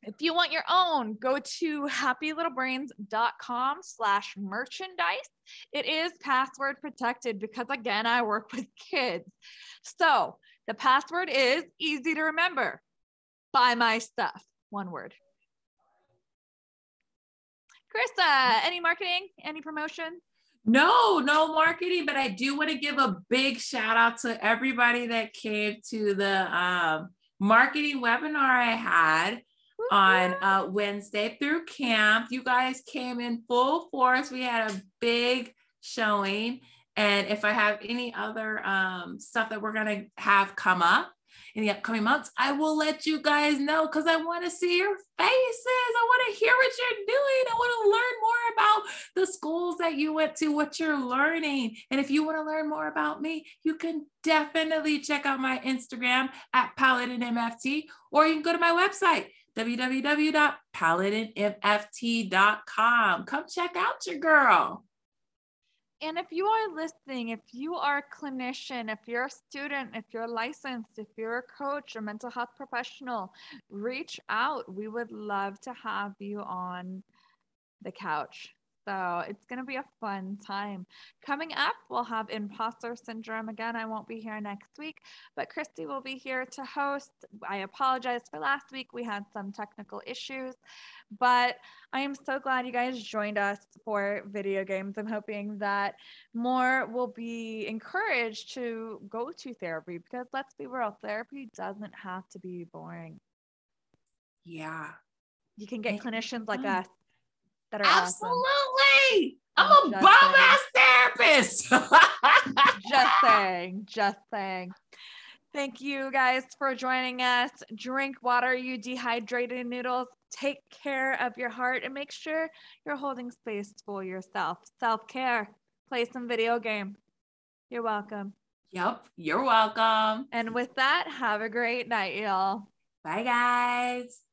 if you want your own, go to happy little brains dot com slash merchandise. It is password protected because, again, I work with kids. So the password is easy to remember. Buy my stuff. One word. Carissa, any marketing, any promotion? No, no marketing, but I do want to give a big shout out to everybody that came to the um, marketing webinar I had on uh, Wednesday through camp. You guys came in full force. We had a big showing. And if I have any other um, stuff that we're going to have come up in the upcoming months, I will let you guys know because I want to see your faces. I want to hear what you're doing. I want to learn more about the schools that you went to, what you're learning. And if you want to learn more about me, you can definitely check out my Instagram at paladin m f t, or you can go to my website, w w w dot paladin m f t dot com. Come check out your girl. And if you are listening, if you are a clinician, if you're a student, if you're licensed, if you're a coach or mental health professional, reach out. We would love to have you on the couch. So it's going to be a fun time. Coming up, we'll have imposter syndrome. Again, I won't be here next week, but Christy will be here to host. I apologize for last week. We had some technical issues, but I am so glad you guys joined us for video games. I'm hoping that more will be encouraged to go to therapy because let's be real, therapy doesn't have to be boring. Yeah. You can get clinicians like us. That are absolutely awesome. I'm a bomb ass therapist. Just saying, just saying. Thank you guys for joining us. Drink water, you dehydrated noodles. Take care of your heart and make sure you're holding space for yourself. Self-care. Play some video games. You're welcome. Yep, you're welcome. And with that, have a great night, y'all. Bye, guys.